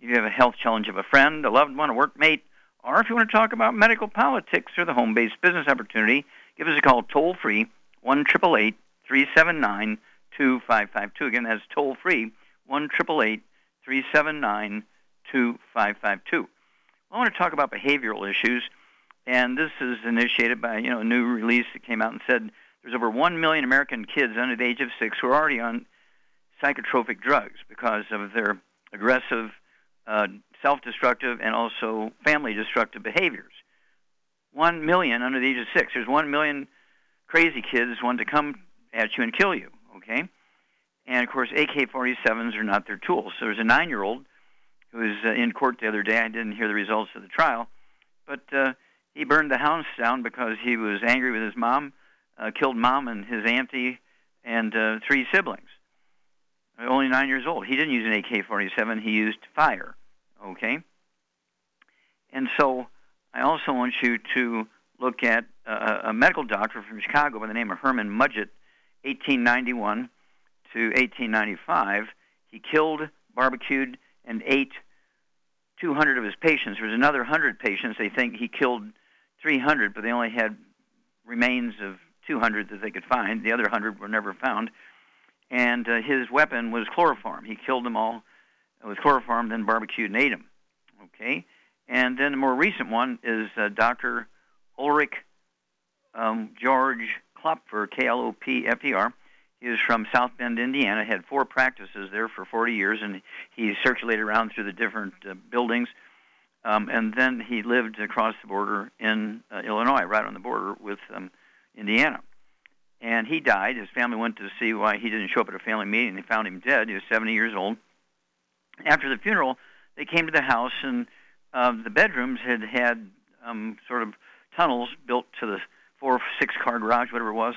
if you have a health challenge of a friend, a loved one, a workmate, or if you want to talk about medical politics or the home-based business opportunity, give us a call toll-free, 1-888-379-2552. Again, that's toll-free, 1-888-379-2552. Well, I want to talk about behavioral issues, and this is initiated by a new release that came out and said there's over 1 million American kids under the age of 6 who are already on psychotropic drugs because of their aggressive, self-destructive and also family-destructive behaviors. 1 million under the age of 6. There's 1 million crazy kids want to come at you and kill you, okay? And, of course, AK-47s are not their tools. So there's a 9-year-old who was in court the other day. I didn't hear the results of the trial, but he burned the house down because he was angry with his mom, killed mom and his auntie and three siblings. Only 9 years old. He didn't use an AK-47. He used fire, okay? And so I also want you to look at a medical doctor from Chicago by the name of Herman Mudgett, 1891 to 1895. He killed, barbecued, and ate 200 of his patients. There was another 100 patients. They think he killed 300, but they only had remains of 200 that they could find. The other 100 were never found. And his weapon was chloroform. He killed them all with chloroform, then barbecued and ate them. Okay? And then the more recent one is Dr. Ulrich George Klopfer, K-L-O-P-F-E-R. He was from South Bend, Indiana, had four practices there for 40 years, and he circulated around through the different buildings. And then he lived across the border in Illinois, right on the border with Indiana. And he died. His family went to see why he didn't show up at a family meeting. They found him dead. He was 70 years old. After the funeral, they came to the house, and the bedrooms had sort of tunnels built to the 4 or 6-car garage, whatever it was.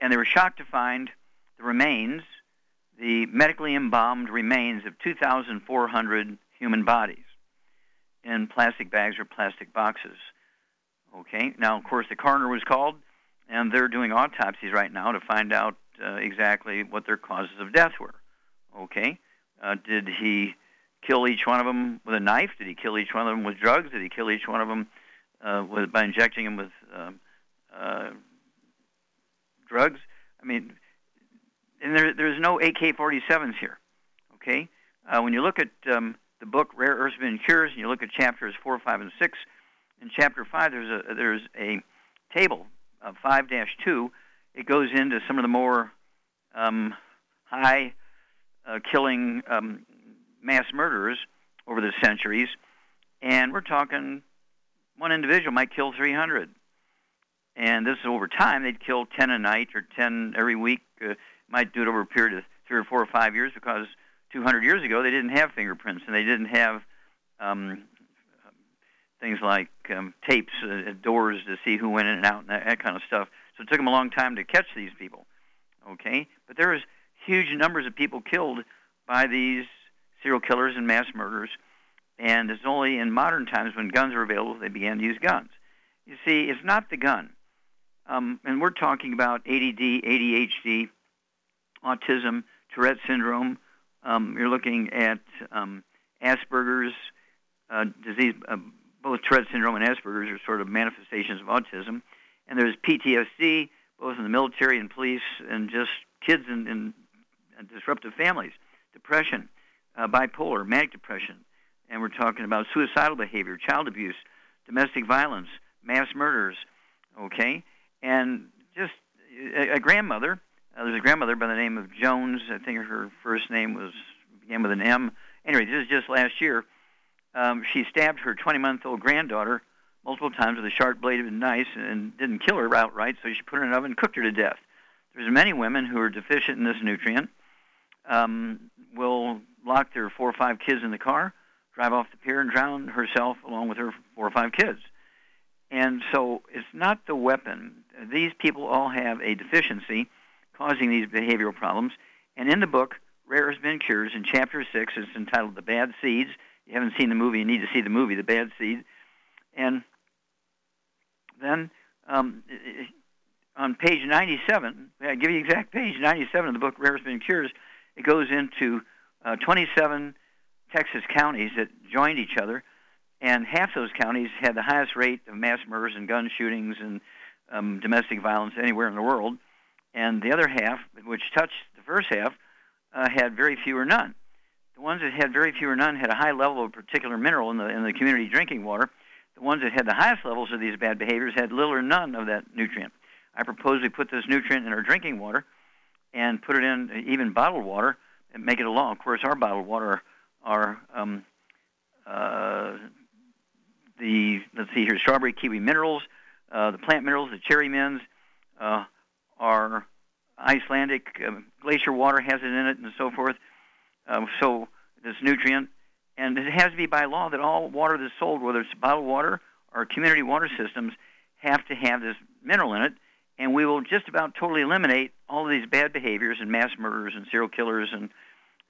And they were shocked to find the remains, the medically embalmed remains of 2,400 human bodies in plastic bags or plastic boxes. Okay. Now, of course, the coroner was called. And they're doing autopsies right now to find out exactly what their causes of death were. Okay? Did he kill each one of them with a knife? Did he kill each one of them with drugs? Did he kill each one of them by injecting them with drugs? I mean, and there's no AK-47s here. Okay? When you look at the book Rare Earths Been Cures, and you look at chapters 4, 5, and 6, in chapter 5 there's a table, 5-2, it goes into some of the more high-killing mass murderers over the centuries, and we're talking one individual might kill 300, and this is over time. They'd kill 10 a night or 10 every week. Might do it over a period of 3 or 4 or 5 years because 200 years ago they didn't have fingerprints and they didn't have things like tapes at doors to see who went in and out and that kind of stuff. So it took them a long time to catch these people, okay? But there was huge numbers of people killed by these serial killers and mass murderers, and it's only in modern times when guns are available they began to use guns. You see, it's not the gun. And we're talking about ADD, ADHD, autism, Tourette syndrome. You're looking at Asperger's disease. Both Tourette syndrome and Asperger's are sort of manifestations of autism. And there's PTSD, both in the military and police, and just kids in disruptive families. Depression, bipolar, manic depression, and we're talking about suicidal behavior, child abuse, domestic violence, mass murders, okay? And just a grandmother, there's a grandmother by the name of Jones. I think her first name began with an M. Anyway, this is just last year. She stabbed her 20-month-old granddaughter multiple times with a sharp blade of a knife and didn't kill her outright, so she put her in an oven and cooked her to death. There's many women who are deficient in this nutrient, will lock their 4 or 5 kids in the car, drive off the pier, and drown herself along with her 4 or 5 kids. And so it's not the weapon. These people all have a deficiency causing these behavioral problems. And in the book, Rare Earths Been Cures, in Chapter 6, it's entitled The Bad Seeds. If you haven't seen the movie, you need to see the movie, The Bad Seed. And then on page 97, I give you the exact page 97 of the book, Rare Earths Been Cures, it goes into 27 Texas counties that joined each other, and half those counties had the highest rate of mass murders and gun shootings and domestic violence anywhere in the world, and the other half, which touched the first half, had very few or none. The ones that had very few or none had a high level of a particular mineral in the community drinking water. The ones that had the highest levels of these bad behaviors had little or none of that nutrient. I propose we put this nutrient in our drinking water and put it in even bottled water and make it a law. Of course, our bottled water are strawberry, kiwi minerals, the plant minerals, the cherry mins, our Icelandic glacier water has it in it, and so forth. So this nutrient, and it has to be by law that all water that's sold, whether it's bottled water or community water systems, have to have this mineral in it, and we will just about totally eliminate all of these bad behaviors and mass murderers and serial killers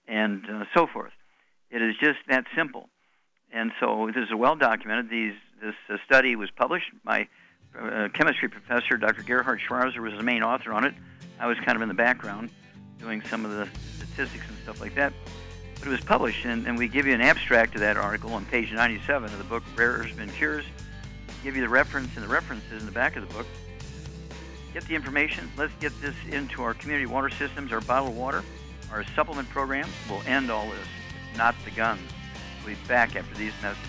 and so forth. It is just that simple. And so this is well documented. This study was published. My chemistry professor, Dr. Gerhard Schwarzer, was the main author on it. I was kind of in the background doing some of the statistics and stuff like that. But it was published, and we give you an abstract of that article on page 97 of the book, Rare Earths Been Cures. Give you the reference and the references in the back of the book. Get the information. Let's get this into our community water systems, our bottled water, our supplement programs. We'll end all this. It's not the guns. We'll be back after these messages.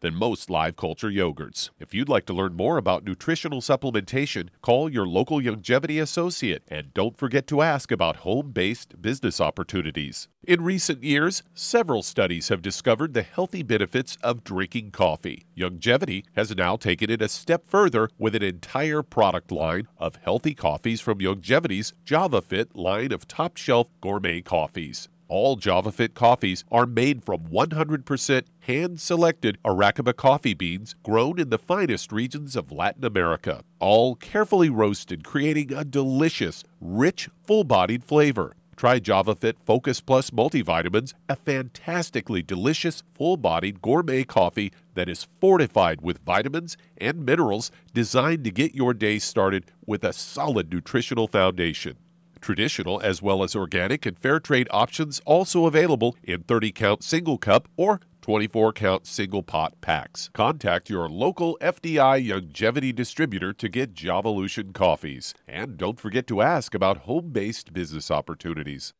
than most live culture yogurts. If you'd like to learn more about nutritional supplementation, call your local Youngevity associate, and don't forget to ask about home-based business opportunities. In recent years, several studies have discovered the healthy benefits of drinking coffee. Youngevity has now taken it a step further with an entire product line of healthy coffees from Youngevity's JavaFit line of top-shelf gourmet coffees. All JavaFit coffees are made from 100% hand-selected Arabica coffee beans grown in the finest regions of Latin America, all carefully roasted, creating a delicious, rich, full-bodied flavor. Try JavaFit Focus Plus Multivitamins, a fantastically delicious, full-bodied gourmet coffee that is fortified with vitamins and minerals designed to get your day started with a solid nutritional foundation. Traditional as well as organic and fair trade options also available in 30-count single cup or 24-count single pot packs. Contact your local FDI Youngevity distributor to get Javolution coffees. And don't forget to ask about home-based business opportunities.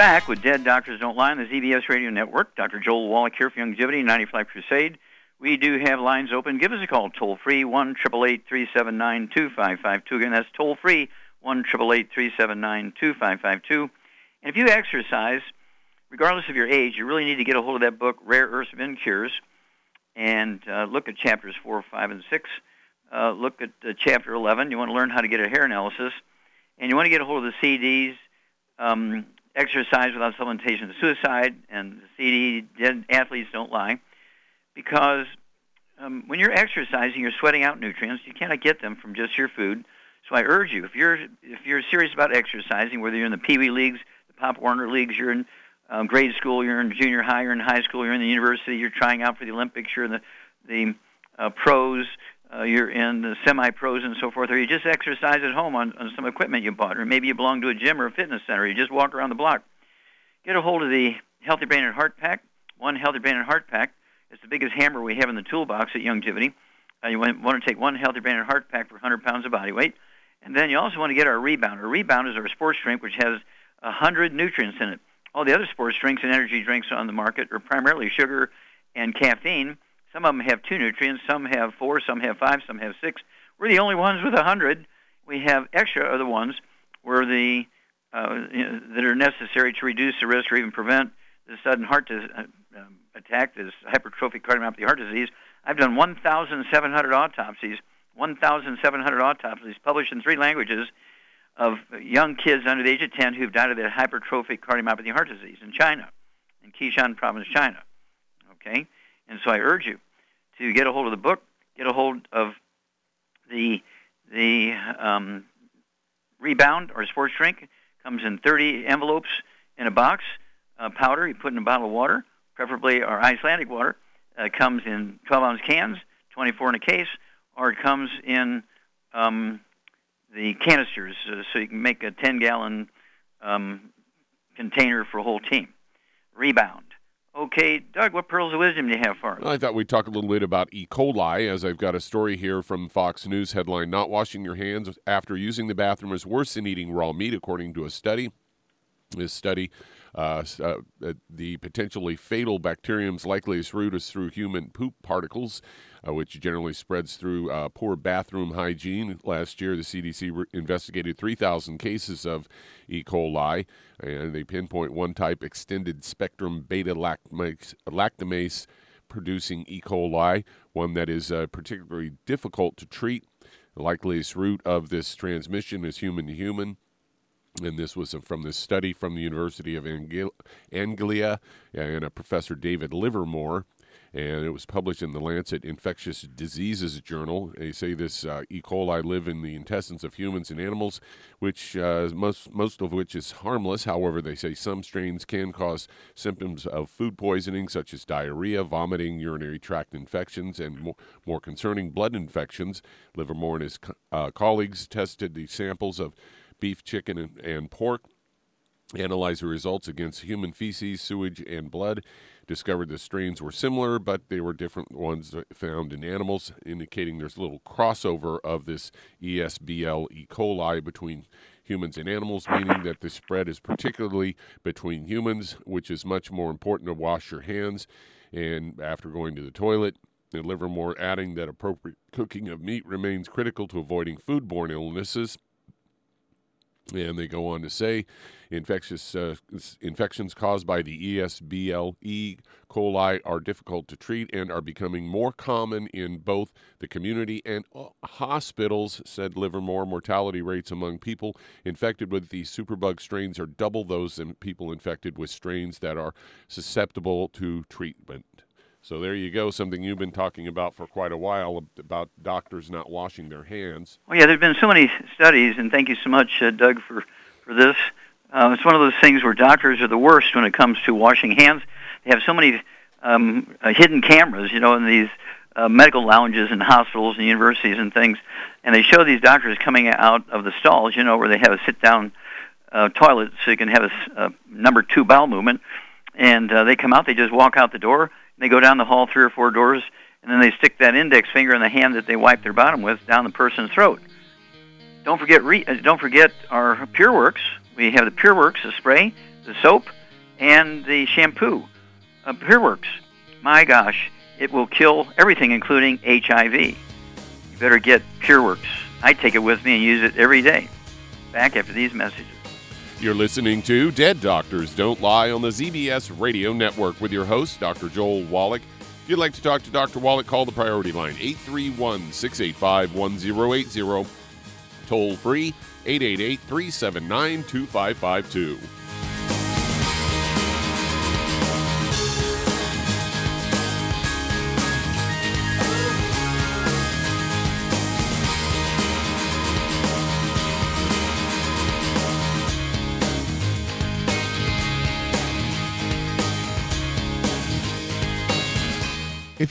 back with Dead Doctors Don't Lie on the ZBS Radio Network. Dr. Joel Wallach here for Youngevity 95 Crusade. We do have lines open. Give us a call toll-free, 1-888-379-2552. Again, that's toll-free, 1-888-379-2552. And if you exercise, regardless of your age, you really need to get a hold of that book, Rare Earths Been Cures, and look at chapters 4, 5, and 6. Look at chapter 11. You want to learn how to get a hair analysis. And you want to get a hold of the CDs, Exercise Without Supplementation to Suicide, and the CD, Dead Athletes Don't Lie, because when you're exercising, you're sweating out nutrients. You cannot get them from just your food. So I urge you, if you're serious about exercising, whether you're in the Pee Wee Leagues, the Pop Warner Leagues, you're in grade school, you're in junior high, you're in high school, you're in the university, you're trying out for the Olympics, you're in the pros, you're in the semi-pros and so forth, or you just exercise at home on some equipment you bought, or maybe you belong to a gym or a fitness center, or you just walk around the block. Get a hold of the Healthy Brain and Heart Pack, one Healthy Brain and Heart Pack. It's the biggest hammer we have in the toolbox at Youngevity. You want to take one Healthy Brain and Heart Pack for 100 pounds of body weight. And then you also want to get our Rebound. Our Rebound is our sports drink, which has 100 nutrients in it. All the other sports drinks and energy drinks on the market are primarily sugar and caffeine. Some of them have 2 nutrients, some have 4, some have 5, some have 6. We're the only ones with 100. We have extra other ones where that are necessary to reduce the risk or even prevent the sudden heart attack, this hypertrophic cardiomyopathy heart disease. I've done 1,700 autopsies published in 3 languages of young kids under the age of 10 who've died of that hypertrophic cardiomyopathy heart disease in China, in Qishan province, China. Okay? And so I urge you to get a hold of the book, get a hold of the Rebound or sports drink. It comes in 30 envelopes in a box. Powder you put in a bottle of water, preferably our Icelandic water. It comes in 12-ounce cans, 24 in a case, or it comes in the canisters, so you can make a 10-gallon container for a whole team. Rebound. Okay, Doug, what pearls of wisdom do you have for us? Well, I thought we'd talk a little bit about E. coli, as I've got a story here from Fox News headline, "Not washing your hands after using the bathroom is worse than eating raw meat," according to a study. This study, the potentially fatal bacterium's likeliest route is through human poop particles, which generally spreads through poor bathroom hygiene. Last year, the CDC investigated 3,000 cases of E. coli, and they pinpoint one type, extended spectrum beta-lactamase producing E. coli, one that is particularly difficult to treat. The likeliest route of this transmission is human to human. And this was from this study from the University of Anglia and a Professor David Livermore. And it was published in the Lancet Infectious Diseases Journal. They say this E. coli live in the intestines of humans and animals, which most of which is harmless. However, they say some strains can cause symptoms of food poisoning, such as diarrhea, vomiting, urinary tract infections, and more concerning, blood infections. Livermore and his colleagues tested the samples of beef, chicken, and pork, analyzed the results against human feces, sewage, and blood, discovered the strains were similar, but they were different ones found in animals, indicating there's little crossover of this ESBL E. coli between humans and animals, meaning that the spread is particularly between humans, which is much more important to wash your hands and after going to the toilet. And Livermore adding that appropriate cooking of meat remains critical to avoiding foodborne illnesses. And they go on to say infectious infections caused by the ESBL E. coli are difficult to treat and are becoming more common in both the community and hospitals, said Livermore. Mortality rates among people infected with the superbug strains are double those in people infected with strains that are susceptible to treatment. So there you go, something you've been talking about for quite a while, about doctors not washing their hands. Well, yeah, there have been so many studies, and thank you so much, Doug, for this. It's one of those things where doctors are the worst when it comes to washing hands. They have so many hidden cameras, in these medical lounges and hospitals and universities and things, and they show these doctors coming out of the stalls, where they have a sit-down toilet so you can have a number 2 bowel movement, and they come out, they just walk out the door. They go down the hall 3 or 4 doors, and then they stick that index finger in the hand that they wipe their bottom with down the person's throat. Don't forget our PureWorks. We have the PureWorks, a spray the soap and the shampoo, PureWorks. My gosh, it will kill everything, including HIV. You better get PureWorks. I take it with me and use it every day. Back after these messages. You're listening to Dead Doctors Don't Lie on the ZBS Radio Network with your host, Dr. Joel Wallach. If you'd like to talk to Dr. Wallach, call the priority line, 831-685-1080. Toll free, 888-379-2552. If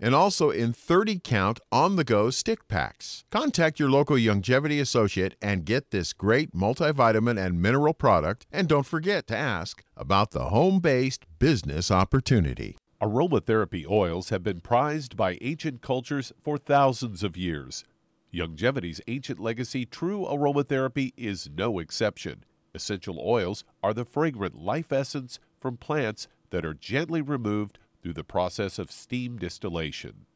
and also in 30-count on-the-go stick packs. Contact your local Youngevity associate and get this great multivitamin and mineral product. And don't forget to ask about the home-based business opportunity. Aromatherapy oils have been prized by ancient cultures for thousands of years. Youngevity's Ancient Legacy True Aromatherapy is no exception. Essential oils are the fragrant life essence from plants that are gently removed through the process of steam distillation.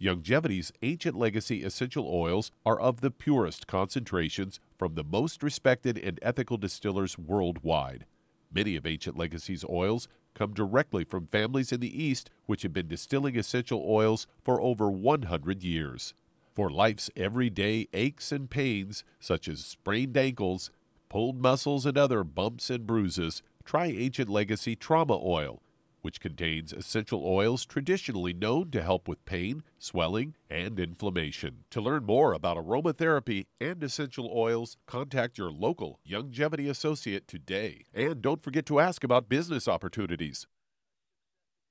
Youngevity's Ancient Legacy essential oils are of the purest concentrations from the most respected and ethical distillers worldwide. Many of Ancient Legacy's oils come directly from families in the East which have been distilling essential oils for over 100 years. For life's everyday aches and pains, such as sprained ankles, pulled muscles, and other bumps and bruises, try Ancient Legacy Trauma Oil, which contains essential oils traditionally known to help with pain, swelling, and inflammation. To learn more about aromatherapy and essential oils, contact your local Youngevity associate today. And don't forget to ask about business opportunities.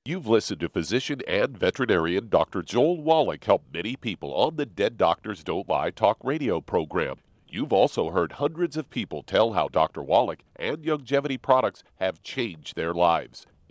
You've listened to physician and veterinarian Dr. Joel Wallach help many people on the Dead Doctors Don't Lie talk radio program. You've also heard hundreds of people tell how Dr. Wallach and Youngevity products have changed their lives.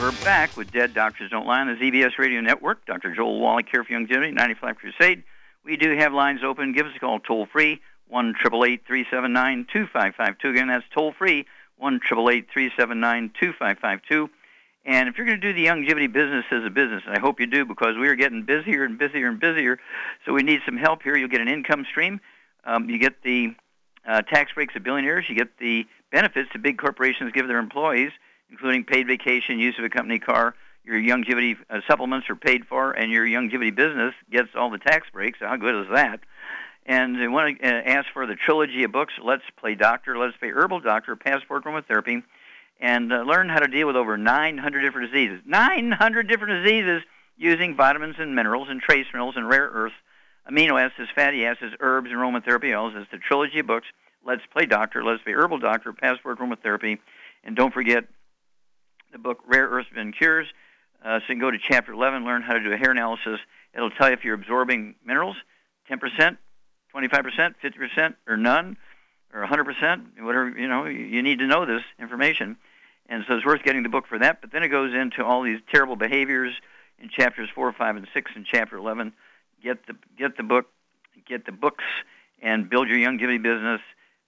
We're back with Dead Doctors Don't Lie on the ZBS Radio Network. Dr. Joel Wallach here for Youngevity, 95 Crusade. We do have lines open. Give us a call toll-free, 1-888-379-2552. Again, that's toll-free, 1-888-379-2552. And if you're going to do the Youngevity business as a business, and I hope you do because we are getting busier and busier and busier, so we need some help here. You'll get an income stream. You get the tax breaks of billionaires. You get the benefits that big corporations give their employees, including paid vacation, use of a company car. Your Youngevity supplements are paid for, and your Youngevity business gets all the tax breaks. How good is that? And they want to ask for the trilogy of books, Let's Play Doctor, Let's Play Herbal Doctor, Passport Chromotherapy, and learn how to deal with over 900 different diseases. 900 different diseases using vitamins and minerals and trace minerals and rare earths, amino acids, fatty acids, herbs, and aromatherapy oils. It's the trilogy of books, Let's Play Doctor, Let's Play Herbal Doctor, Passport Chromotherapy, and don't forget the book Rare Earths Been Cures. So you can go to Chapter 11, learn how to do a hair analysis. It'll tell you if you're absorbing minerals, 10%, 25%, 50%, or none, or 100%, whatever, you know, you need to know this information. And so it's worth getting the book for that. But then it goes into all these terrible behaviors in Chapters 4, 5, and 6 in Chapter 11. Get the book, get the books, and build your Youngevity business,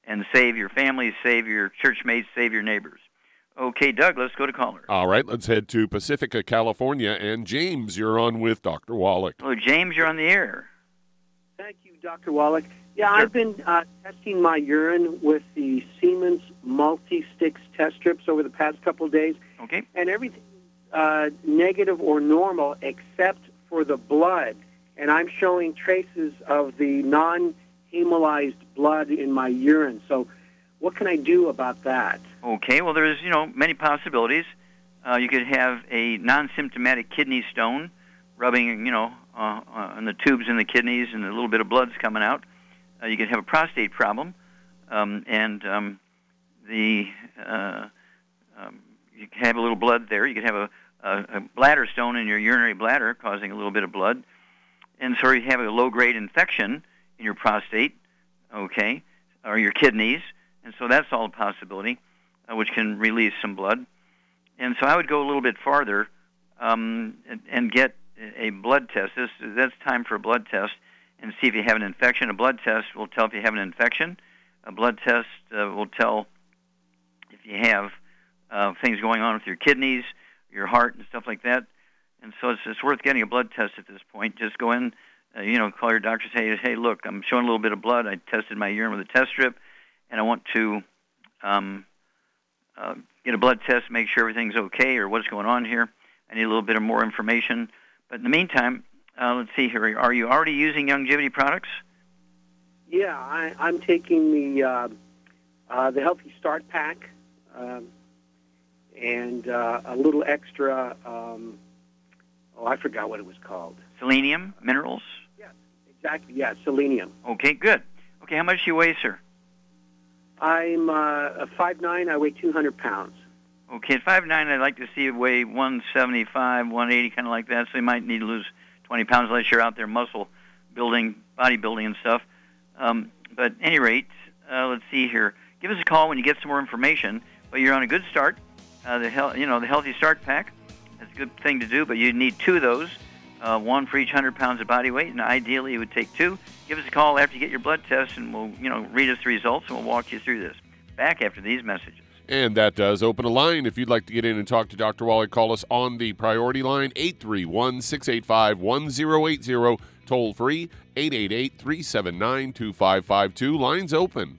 and save your family, save your church mates, save your neighbors. Okay, Doug, let's go to callers. All right, let's head to Pacifica, California. And James, you're on with Dr. Wallach. Hello, James, you're on the air. Thank you, Dr. Wallach. Yeah, sure. I've been testing my urine with the Siemens multi-sticks test strips over the past couple of days. Okay. And everything negative or normal except for the blood. And I'm showing traces of the non-hemolyzed blood in my urine. So what can I do about that? Okay, well, there's, you know, many possibilities. You could have a non-symptomatic kidney stone rubbing, you know, on the tubes in the kidneys and a little bit of blood's coming out. You could have a prostate problem, you could have a little blood there. You could have a bladder stone in your urinary bladder causing a little bit of blood. And so you have a low-grade infection in your prostate, okay, or your kidneys, and so that's all a possibility, which can release some blood. And so I would go a little bit farther and get a blood test. That's time for a blood test and see if you have an infection. A blood test will tell if you have an infection. A blood test will tell if you have things going on with your kidneys, your heart, and stuff like that. And so it's worth getting a blood test at this point. Just go in, call your doctor, say, hey, look, I'm showing a little bit of blood. I tested my urine with a test strip, and I want to get a blood test, make sure everything's okay or what's going on here. I need a little bit of more information. But in the meantime, let's see here. Are you already using Youngevity products? Yeah, I'm taking the Healthy Start Pack and a little extra... I forgot what it was called. Selenium minerals? Yeah, exactly. Yeah, selenium. Okay, good. Okay, how much do you weigh, sir? I'm 5'9". I weigh 200 pounds. Okay, at 5'9", I'd like to see you weigh 175, 180, kind of like that. So you might need to lose 20 pounds unless you're out there muscle building, bodybuilding and stuff. But at any rate, let's see here. Give us a call when you get some more information. But you're on a good start. The Healthy Start Pack. It's a good thing to do, but you need two of those, one for each 100 pounds of body weight, and ideally it would take two. Give us a call after you get your blood test, and we'll, read us the results, and we'll walk you through this. Back after these messages. And that does open a line. If you'd like to get in and talk to Dr. Wallach, call us on the priority line, 831-685-1080, toll free, 888-379-2552. Lines open.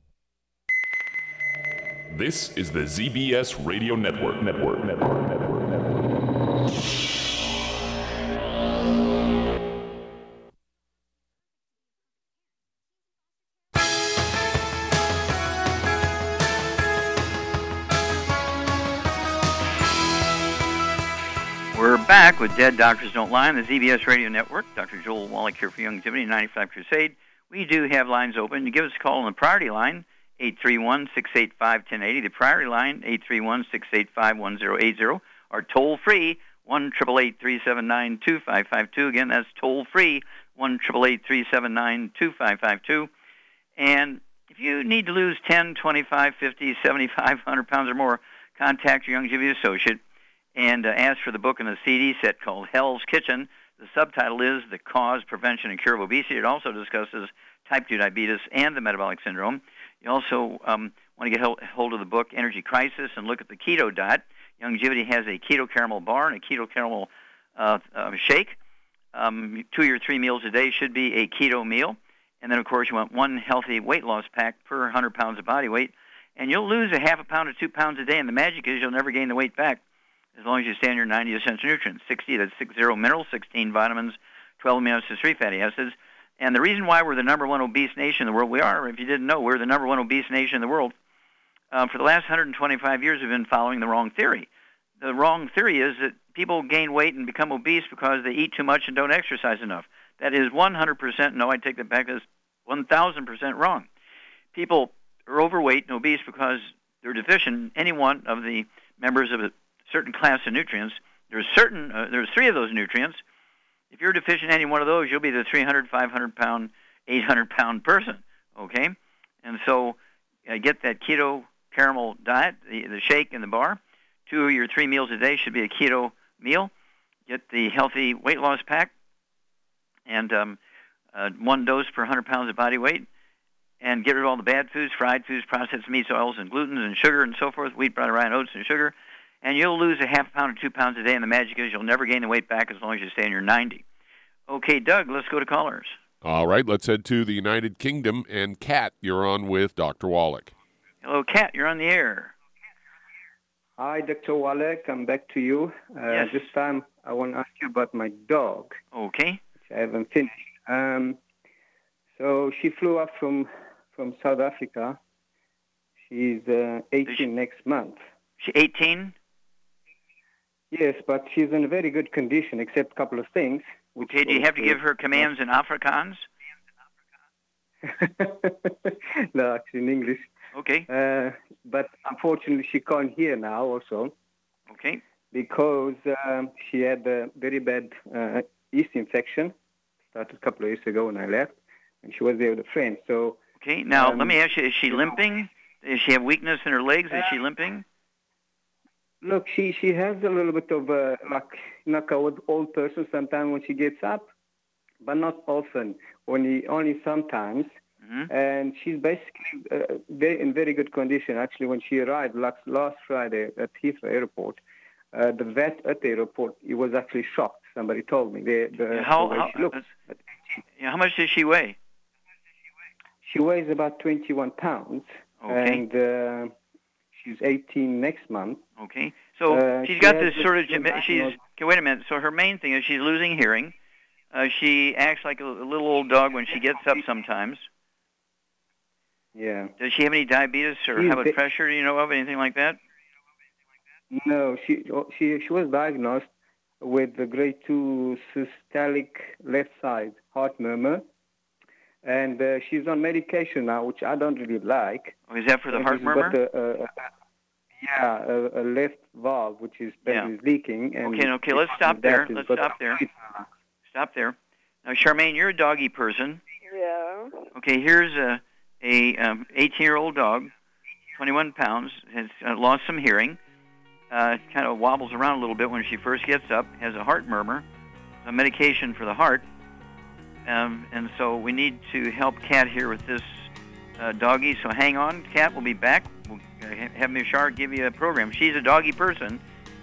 This is the ZBS Radio Network. We're back with Dead Doctors Don't Lie on the ZBS Radio Network. Dr. Joel Wallach here for Youngevity 95 Crusade. We do have lines open. You give us a call on the priority line. 831-685-1080, the priority line, 831-685-1080, or toll-free, 1-888-379-2552. Again, that's toll-free, 1-888-379-2552. And if you need to lose 10, 25, 50, 75, 100 pounds or more, contact your Youngevity associate and ask for the book and the CD set called Hell's Kitchen. The subtitle is The Cause, Prevention, and Cure of Obesity. It also discusses type 2 diabetes and the metabolic syndrome. You also want to get hold of the book Energy Crisis and look at the keto diet. Youngevity has a keto caramel bar and a keto caramel shake. 2 or 3 meals a day should be a keto meal. And then, of course, you want one healthy weight loss pack per 100 pounds of body weight. And you'll lose a half a pound to 2 pounds a day, and the magic is you'll never gain the weight back as long as you stay on your 90 essential nutrients, 60, that's 60 minerals, 16 vitamins, 12 amino acids, 3 fatty acids. And the reason why we're the number one obese nation in the world, we are, if you didn't know, we're the number one obese nation in the world. For the last 125 years, we've been following the wrong theory. The wrong theory is that people gain weight and become obese because they eat too much and don't exercise enough. That is 100%, no, I take that back, that's 1,000% wrong. People are overweight and obese because they're deficient in any one of the members of a certain class of nutrients. There's 3 of those nutrients. If you're deficient in any one of those, you'll be the 300, 500-pound, 800-pound person, okay? And so get that keto caramel diet, the shake and the bar. 2 or 3 meals a day should be a keto meal. Get the healthy weight loss pack and 1 dose per 100 pounds of body weight. And get rid of all the bad foods, fried foods, processed meats, oils, and glutens, and sugar, and so forth, wheat, brown, rye, and oats, and sugar. And you'll lose a half pound or 2 pounds a day, and the magic is you'll never gain the weight back as long as you stay in your 90. Okay, Doug, let's go to callers. All right, let's head to the United Kingdom. And Kat, you're on with Dr. Wallach. Hello, Kat, you're on the air. Hi, Dr. Wallach, I'm back to you. Yes. This time I want to ask you about my dog. Okay. Which I haven't finished. So she flew up from South Africa. She's 18 next month. She's 18? Yes, but she's in very good condition, except a couple of things. Okay, do you have to give her commands in Afrikaans? No, actually in English. Okay. But unfortunately, she can't hear now also. Okay. Because she had a very bad yeast infection. Started a couple of years ago when I left, and she was there with a friend. So. Okay, now let me ask you, is she limping? Does she have weakness in her legs? Is she limping? Look, she has a little bit of like an old person sometimes when she gets up, but not often, only sometimes. Mm-hmm. And she's basically in very good condition. Actually, when she arrived last Friday at Heathrow Airport, the vet at the airport, he was actually shocked. Somebody told me. How much does she weigh? She weighs about 21 pounds. Okay. And she's 18 next month. Okay. So she's got this sort of... Okay, wait a minute. So her main thing is she's losing hearing. She acts like a little old dog when she gets up sometimes. Yeah. Does she have any diabetes or high blood pressure, do you know of, anything like that? No, she was diagnosed with the grade 2 systolic left side heart murmur, and she's on medication now, which I don't really like. Oh, is that for the heart murmur? A left valve, which is leaking. And okay, let's stop there. Stop there. Now, Charmaine, you're a doggy person. Yeah. Okay, here's a 18-year-old dog, 21 pounds, has lost some hearing, kind of wobbles around a little bit when she first gets up, has a heart murmur, a medication for the heart, and so we need to help Kat here with this doggy. So hang on, Kat, we'll be back. We'll have Mishar give you a program. She's a doggy person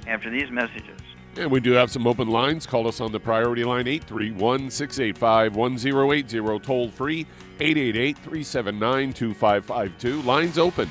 after these messages. And we do have some open lines. Call us on the priority line, 831-685-1080, toll free, 888-379-2552. Lines open.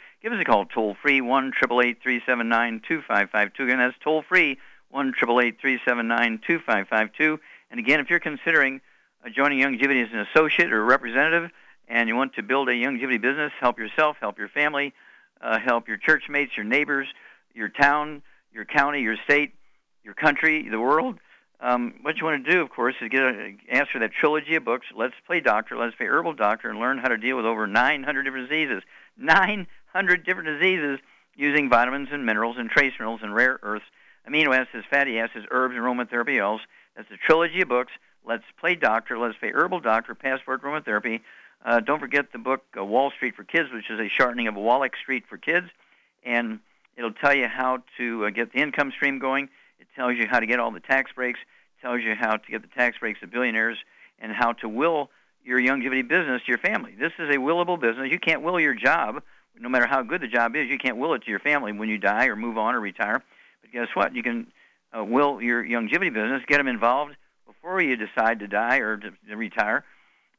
Give us a call toll-free, 1-888-379-2552. Again, that's toll-free, 1-888-379-2552. And again, if you're considering joining Youngevity as an associate or representative and you want to build a Youngevity business, help yourself, help your family, help your church mates, your neighbors, your town, your county, your state, your country, the world, what you want to do, of course, is ask for that trilogy of books, Let's Play Doctor, Let's Play Herbal Doctor, and learn how to deal with over 900 different diseases. 900 different diseases using vitamins and minerals and trace minerals and rare earths, amino acids, fatty acids, herbs, and aromatherapy oils. That's the trilogy of books, Let's Play Doctor, Let's Play Herbal Doctor, Passport Chromotherapy. Don't forget the book, Wall Street for Kids, which is a shortening of Wallach Street for Kids, and it'll tell you how to get the income stream going. It tells you how to get all the tax breaks, tells you how to get the tax breaks of billionaires, and how to will your Youngevity business to your family. This is a willable business. You can't will your job. No matter how good the job is, you can't will it to your family when you die or move on or retire. But guess what? You can will your Youngevity business, get them involved before you decide to die or to retire,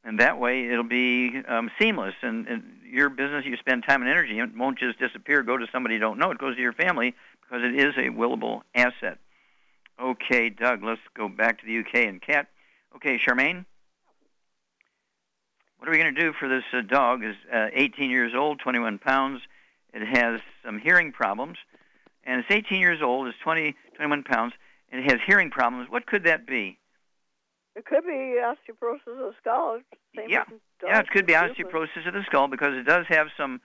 and that way it'll be seamless. And your business, you spend time and energy, it won't just disappear, go to somebody you don't know. It goes to your family because it is a willable asset. Okay, Doug, let's go back to the UK and Kat. Okay, Charmaine, what are we going to do for this dog? Is 18 years old, 21 pounds. It has some hearing problems. And it's 18 years old, it's 21 pounds, and it has hearing problems. What could that be? It could be osteoporosis of the skull. Yeah, it could be osteoporosis of the skull because it does have some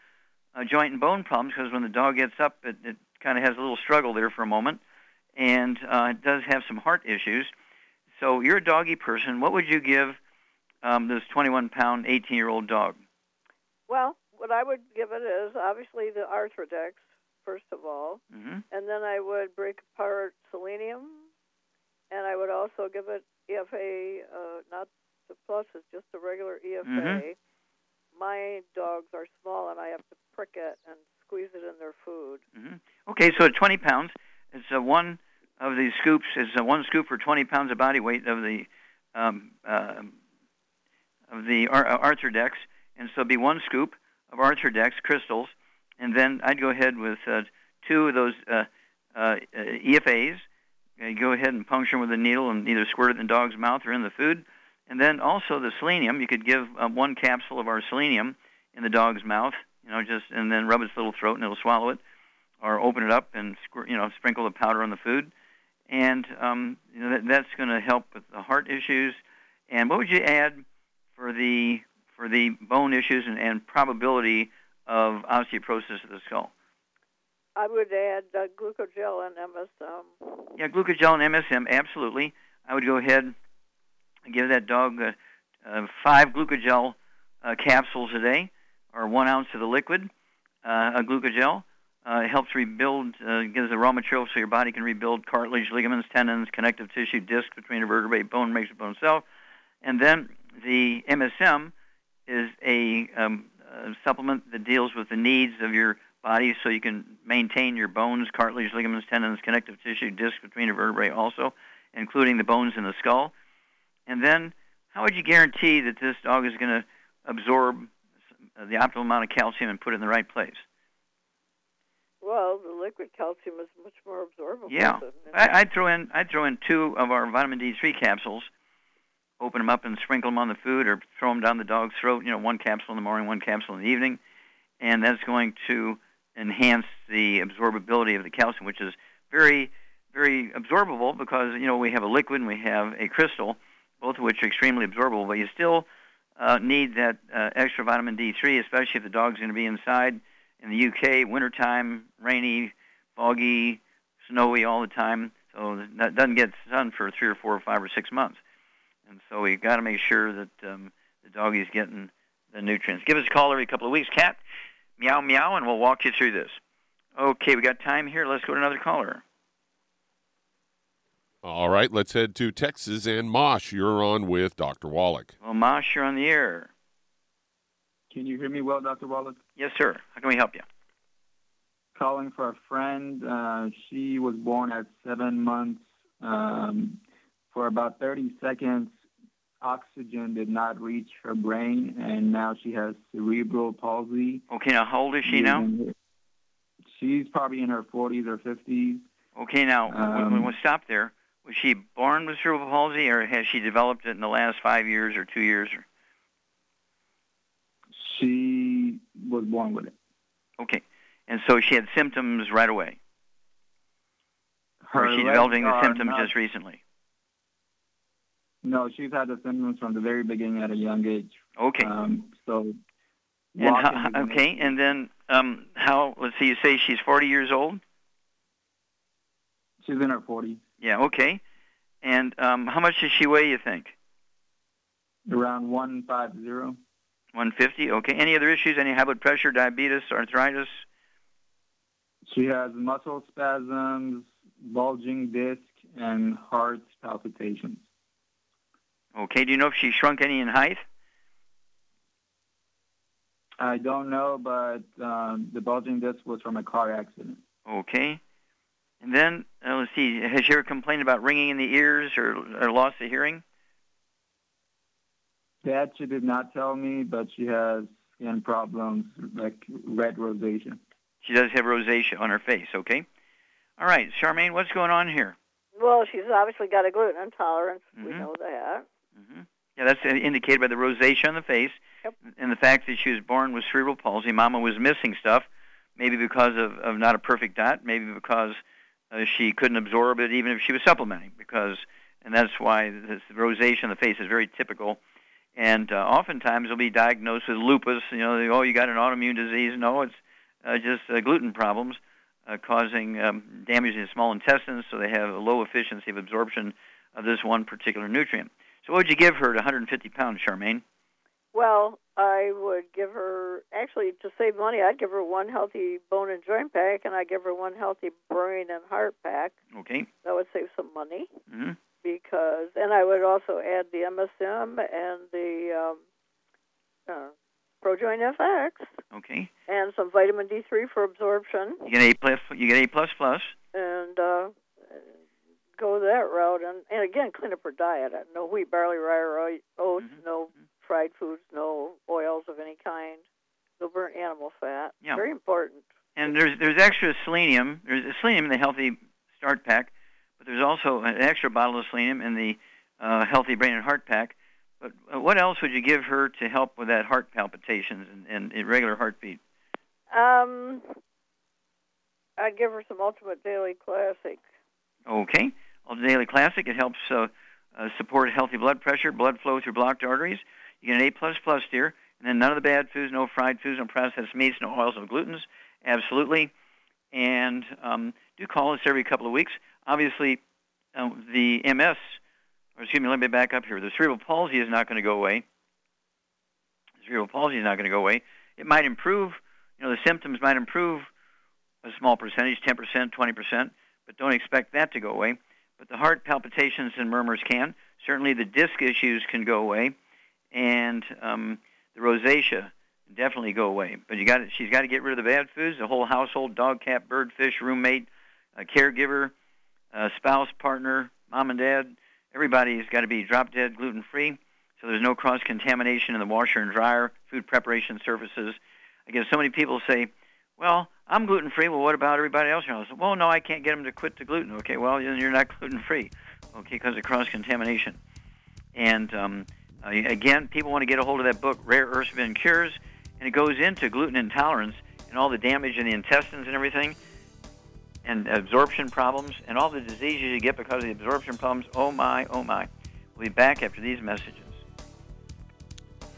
joint and bone problems because when the dog gets up, it kind of has a little struggle there for a moment. And it does have some heart issues. So you're a doggy person. What would you give this 21-pound, 18-year-old dog? Well, what I would give it is obviously the Arthrodex, first of all. Mm-hmm. And then I would break apart selenium. And I would also give it EFA, not the plus, it's just the regular EFA. Mm-hmm. My dogs are small, and I have to prick it and squeeze it in their food. Mm-hmm. Okay, so at 20 pounds, it's one of these scoops. It's one scoop for 20 pounds of body weight of the Arthrodex, and so it'd be one scoop of Arthrodex crystals, and then I'd go ahead with two of those EFAs. And go ahead and puncture with a needle and either squirt it in the dog's mouth or in the food. And then also the selenium, you could give one capsule of our selenium in the dog's mouth, and then rub its little throat and it'll swallow it, or open it up and sprinkle the powder on the food. And that's going to help with the heart issues. And what would you add for the bone issues and probability of osteoporosis of the skull? I would add Glucogel and MSM. Yeah, Glucogel and MSM, absolutely. I would go ahead and give that dog 5 Glucogel capsules a day, or 1 ounce of the liquid, a Glucogel. It helps rebuild, gives the raw material so your body can rebuild cartilage, ligaments, tendons, connective tissue, discs between a vertebrae, bone makes a bone cell. And then the MSM is a supplement that deals with the needs of your body, so you can maintain your bones, cartilage, ligaments, tendons, connective tissue, discs between the vertebrae also, including the bones in the skull. And then how would you guarantee that this dog is going to absorb the optimal amount of calcium and put it in the right place? Well, the liquid calcium is much more absorbable. Yeah. I'd throw in 2 of our vitamin D3 capsules, open them up and sprinkle them on the food or throw them down the dog's throat, 1 capsule in the morning, 1 capsule in the evening, and that's going to enhance the absorbability of the calcium, which is very, very absorbable because, we have a liquid and we have a crystal, both of which are extremely absorbable, but you still need that extra vitamin D3, especially if the dog's going to be inside in the UK, wintertime, rainy, foggy, snowy all the time, so that doesn't get sun for 3 or 4 or 5 or 6 months. And so we've got to make sure that the doggie's getting the nutrients. Give us a call every couple of weeks, Kat. Meow, meow, and we'll walk you through this. Okay, we got time here. Let's go to another caller. All right, let's head to Texas. And Mosh, you're on with Dr. Wallach. Well, Mosh, you're on the air. Can you hear me well, Dr. Wallach? Yes, sir. How can we help you? Calling for a friend. She was born at 7 months. For about 30 seconds, oxygen did not reach her brain, and now she has cerebral palsy. Okay, now how old is she now? She's probably in her 40s or 50s. Okay, now we'll stop there. Was she born with cerebral palsy, or has she developed it in the last 5 years or 2 years? She was born with it. Okay, and so she had symptoms right away? Or is she developing the symptoms just recently? No, she's had the symptoms from the very beginning at a young age. Okay. You say she's 40 years old? She's in her 40s. Yeah, okay. And how much does she weigh, you think? Around 150. 150, okay. Any other issues? Any high blood pressure, diabetes, arthritis? She has muscle spasms, bulging disc, and heart palpitations. Okay. Do you know if she shrunk any in height? I don't know, but the bulging disc was from a car accident. Okay. And then, let's see, has she ever complained about ringing in the ears or loss of hearing? That she did not tell me, but she has skin problems, like red rosacea. She does have rosacea on her face, okay. All right, Charmaine, what's going on here? Well, she's obviously got a gluten intolerance. Mm-hmm. We know that. Mm-hmm. Yeah, that's indicated by the rosacea on the face. Yep. And the fact that she was born with cerebral palsy. Mama was missing stuff, maybe because of not a perfect diet, maybe because she couldn't absorb it even if she was supplementing. And that's why this rosacea on the face is very typical. And oftentimes they'll be diagnosed with lupus. You know, they, oh, you got an autoimmune disease. No, it's just gluten problems causing damage in the small intestines, so they have a low efficiency of absorption of this one particular nutrient. So what would you give her at 150 pounds, Charmaine? Well, I would give her, actually, to save money, I'd give her one healthy bone and joint pack, and I'd give her one healthy brain and heart pack. Okay. That would save some money. Mm-hmm. Because, and I would also add the MSM and the ProJoint FX. Okay. And some vitamin D3 for absorption. You get A++. And go that route. And again, clean up her diet. No wheat, barley, rye, oats, mm-hmm. no fried foods, no oils of any kind, no burnt animal fat. Yeah. Very important. And there's extra selenium. There's selenium in the Healthy Start Pack. But there's also an extra bottle of selenium in the Healthy Brain and Heart Pack. But what else would you give her to help with that heart palpitations and irregular heartbeat? I'd give her some Ultimate Daily Classic. Okay. Ultimate Daily Classic, it helps support healthy blood pressure, blood flow through blocked arteries. You get an A++, dear. And then none of the bad foods, no fried foods, no processed meats, no oils, no glutens. Absolutely. And do call us every couple of weeks. Obviously, the MS, or excuse me, let me back up here. The cerebral palsy is not going to go away. It might improve. You know, the symptoms might improve a small percentage, 10%, 20%, but don't expect that to go away. But the heart palpitations and murmurs can. Certainly the disc issues can go away, and the rosacea definitely go away. But she's got to get rid of the bad foods, the whole household, dog, cat, bird, fish, roommate, caregiver, spouse, partner, mom and dad, everybody's got to be drop dead gluten-free, so there's no cross-contamination in the washer and dryer, food preparation surfaces. I guess so many people say, well, I'm gluten-free, well, what about everybody else? And I say, well, no, I can't get them to quit the gluten. Okay, well, you're not gluten-free, okay, because of cross-contamination. And again, people want to get a hold of that book, Rare Earths Been Cures, and it goes into gluten intolerance and all the damage in the intestines and everything, and absorption problems, and all the diseases you get because of the absorption problems. Oh, my, oh, my. We'll be back after these messages.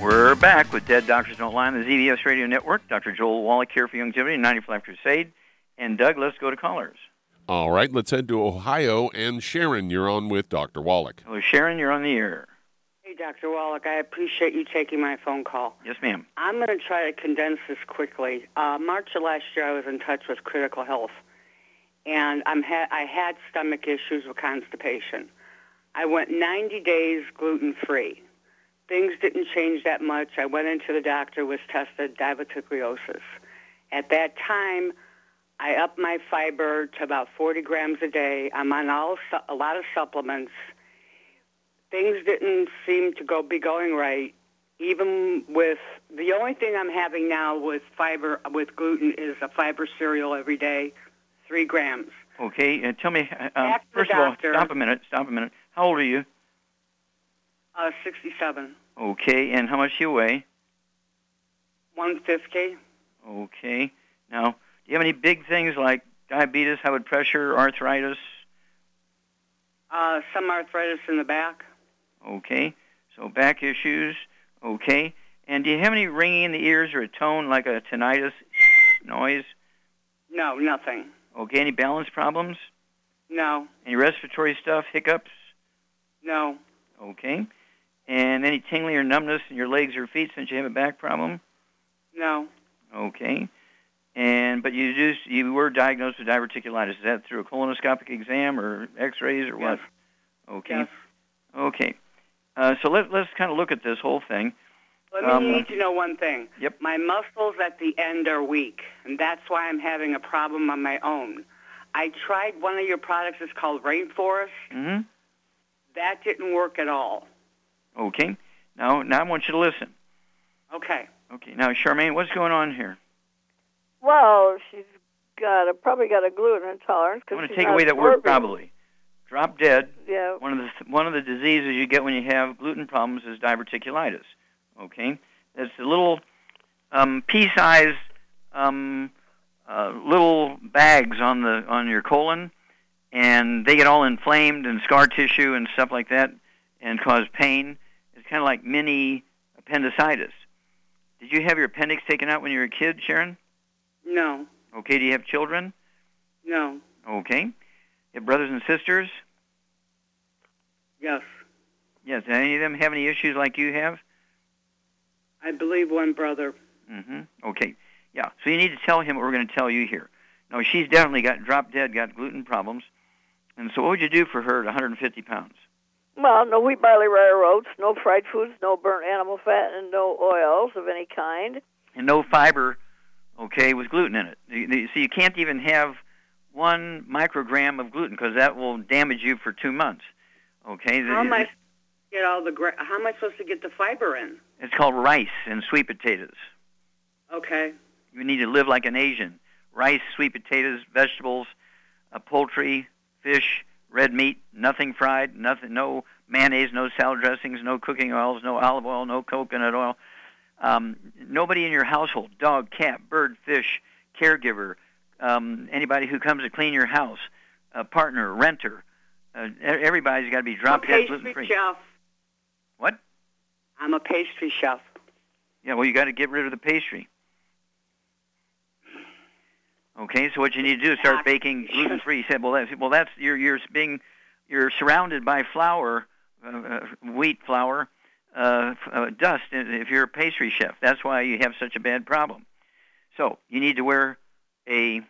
We're back with Dead Doctors Don't Lie on the ZBS Radio Network. Dr. Joel Wallach here for Youngevity and 95 Crusade. And Doug, let's go to callers. All right, let's head to Ohio. And Sharon, you're on with Dr. Wallach. Hello, Sharon, you're on the air. Hey, Dr. Wallach, I appreciate you taking my phone call. Yes, ma'am. I'm going to try to condense this quickly. March of last year, I was in touch with Critical Health, and I had stomach issues with constipation. I went 90 days gluten-free. Things didn't change that much. I went into the doctor, was tested, diverticulosis. At that time, I upped my fiber to about 40 grams a day. I'm on a lot of supplements. Things didn't seem to be going right. Even with the only thing I'm having now with gluten is a fiber cereal every day, 3 grams. Okay, and tell me, first of all, stop a minute. How old are you? 67. Okay, and how much do you weigh? 150. Okay. Now, do you have any big things like diabetes, high blood pressure, arthritis? Some arthritis in the back. Okay. So back issues. Okay. And do you have any ringing in the ears or a tone like a tinnitus noise? No, nothing. Okay. Any balance problems? No. Any respiratory stuff, hiccups? No. Okay. And any tingling or numbness in your legs or feet since you have a back problem? No. Okay. And but you were diagnosed with diverticulitis. Is that through a colonoscopic exam or X-rays or what? Yes. Okay. Yes. Okay. So let's kind of look at this whole thing. Let me need to know one thing. Yep. My muscles at the end are weak, and that's why I'm having a problem on my own. I tried one of your products. It's called Rainforest. Mm-hmm. That didn't work at all. Okay. Now I want you to listen. Okay. Okay. Now, Charmaine, what's going on here? Well, she's probably got a gluten intolerance. I'm going to take away that word probably. Drop dead. Yeah. One of the diseases you get when you have gluten problems is diverticulitis. Okay. That's the little pea-sized little bags on your colon. And they get all inflamed and scar tissue and stuff like that and cause pain. It's kind of like mini appendicitis. Did you have your appendix taken out when you were a kid, Sharon? No. Okay, do you have children? No. Okay. You have brothers and sisters? Yes. Yes, do any of them have any issues like you have? I believe one brother. Mm-hmm. Okay. Yeah, so you need to tell him what we're going to tell you here. No, she's definitely got gluten problems. And so what would you do for her at 150 pounds? Well, no wheat, barley, rye, oats, no fried foods, no burnt animal fat, and no oils of any kind. And no fiber, okay, with gluten in it. So you can't even have 1 microgram of gluten because that will damage you for 2 months, okay? How am I how am I supposed to get the fiber in? It's called rice and sweet potatoes. Okay. You need to live like an Asian. Rice, sweet potatoes, vegetables, poultry, fish, red meat, nothing fried, nothing, no mayonnaise, no salad dressings, no cooking oils, no olive oil, no coconut oil. Nobody in your household, dog, cat, bird, fish, caregiver, anybody who comes to clean your house, a partner, renter, everybody's got to be dropped dead gluten-free. Chef. What? I'm a pastry chef. Yeah, well, you got to get rid of the pastry. Okay, so what you need to do is start baking gluten-free. You said, well, that's you're surrounded by flour, wheat flour, dust. If you're a pastry chef, that's why you have such a bad problem. So you need to wear a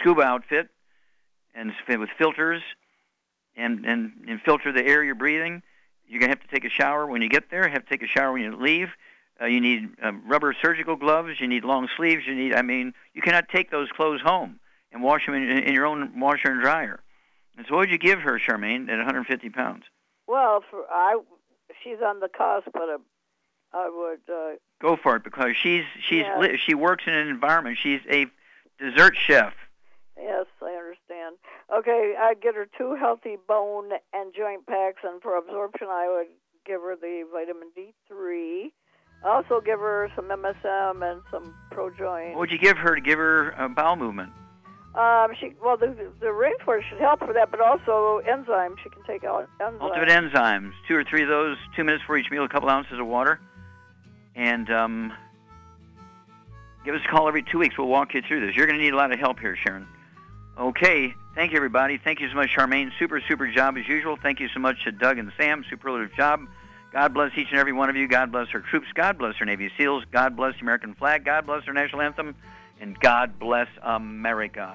scuba outfit and with filters, and filter the air you're breathing. You're gonna have to take a shower when you get there. Have to take a shower when you leave. You need rubber surgical gloves. You need long sleeves. You need—I mean, you cannot take those clothes home and wash them in your own washer and dryer. And so, what would you give her, Charmaine, at 150 pounds? Well, she's on the cusp, but I would go for it because she works in an environment. She's a dessert chef. Yes, I understand. Okay, I'd get her 2 healthy bone and joint packs, and for absorption, I would give her the vitamin D3. Also give her some MSM and some ProJoint. What would you give her to give her bowel movement? The rainforest should help for that, but also enzymes. She can take out enzymes. Ultimate enzymes, 2 or 3 of those, 2 minutes for each meal, a couple ounces of water. And give us a call every 2 weeks. We'll walk you through this. You're going to need a lot of help here, Sharon. Okay. Thank you, everybody. Thank you so much, Charmaine. Super, super job as usual. Thank you so much to Doug and Sam. Superlative job. God bless each and every one of you. God bless our troops. God bless our Navy SEALs. God bless the American flag. God bless our national anthem. And God bless America.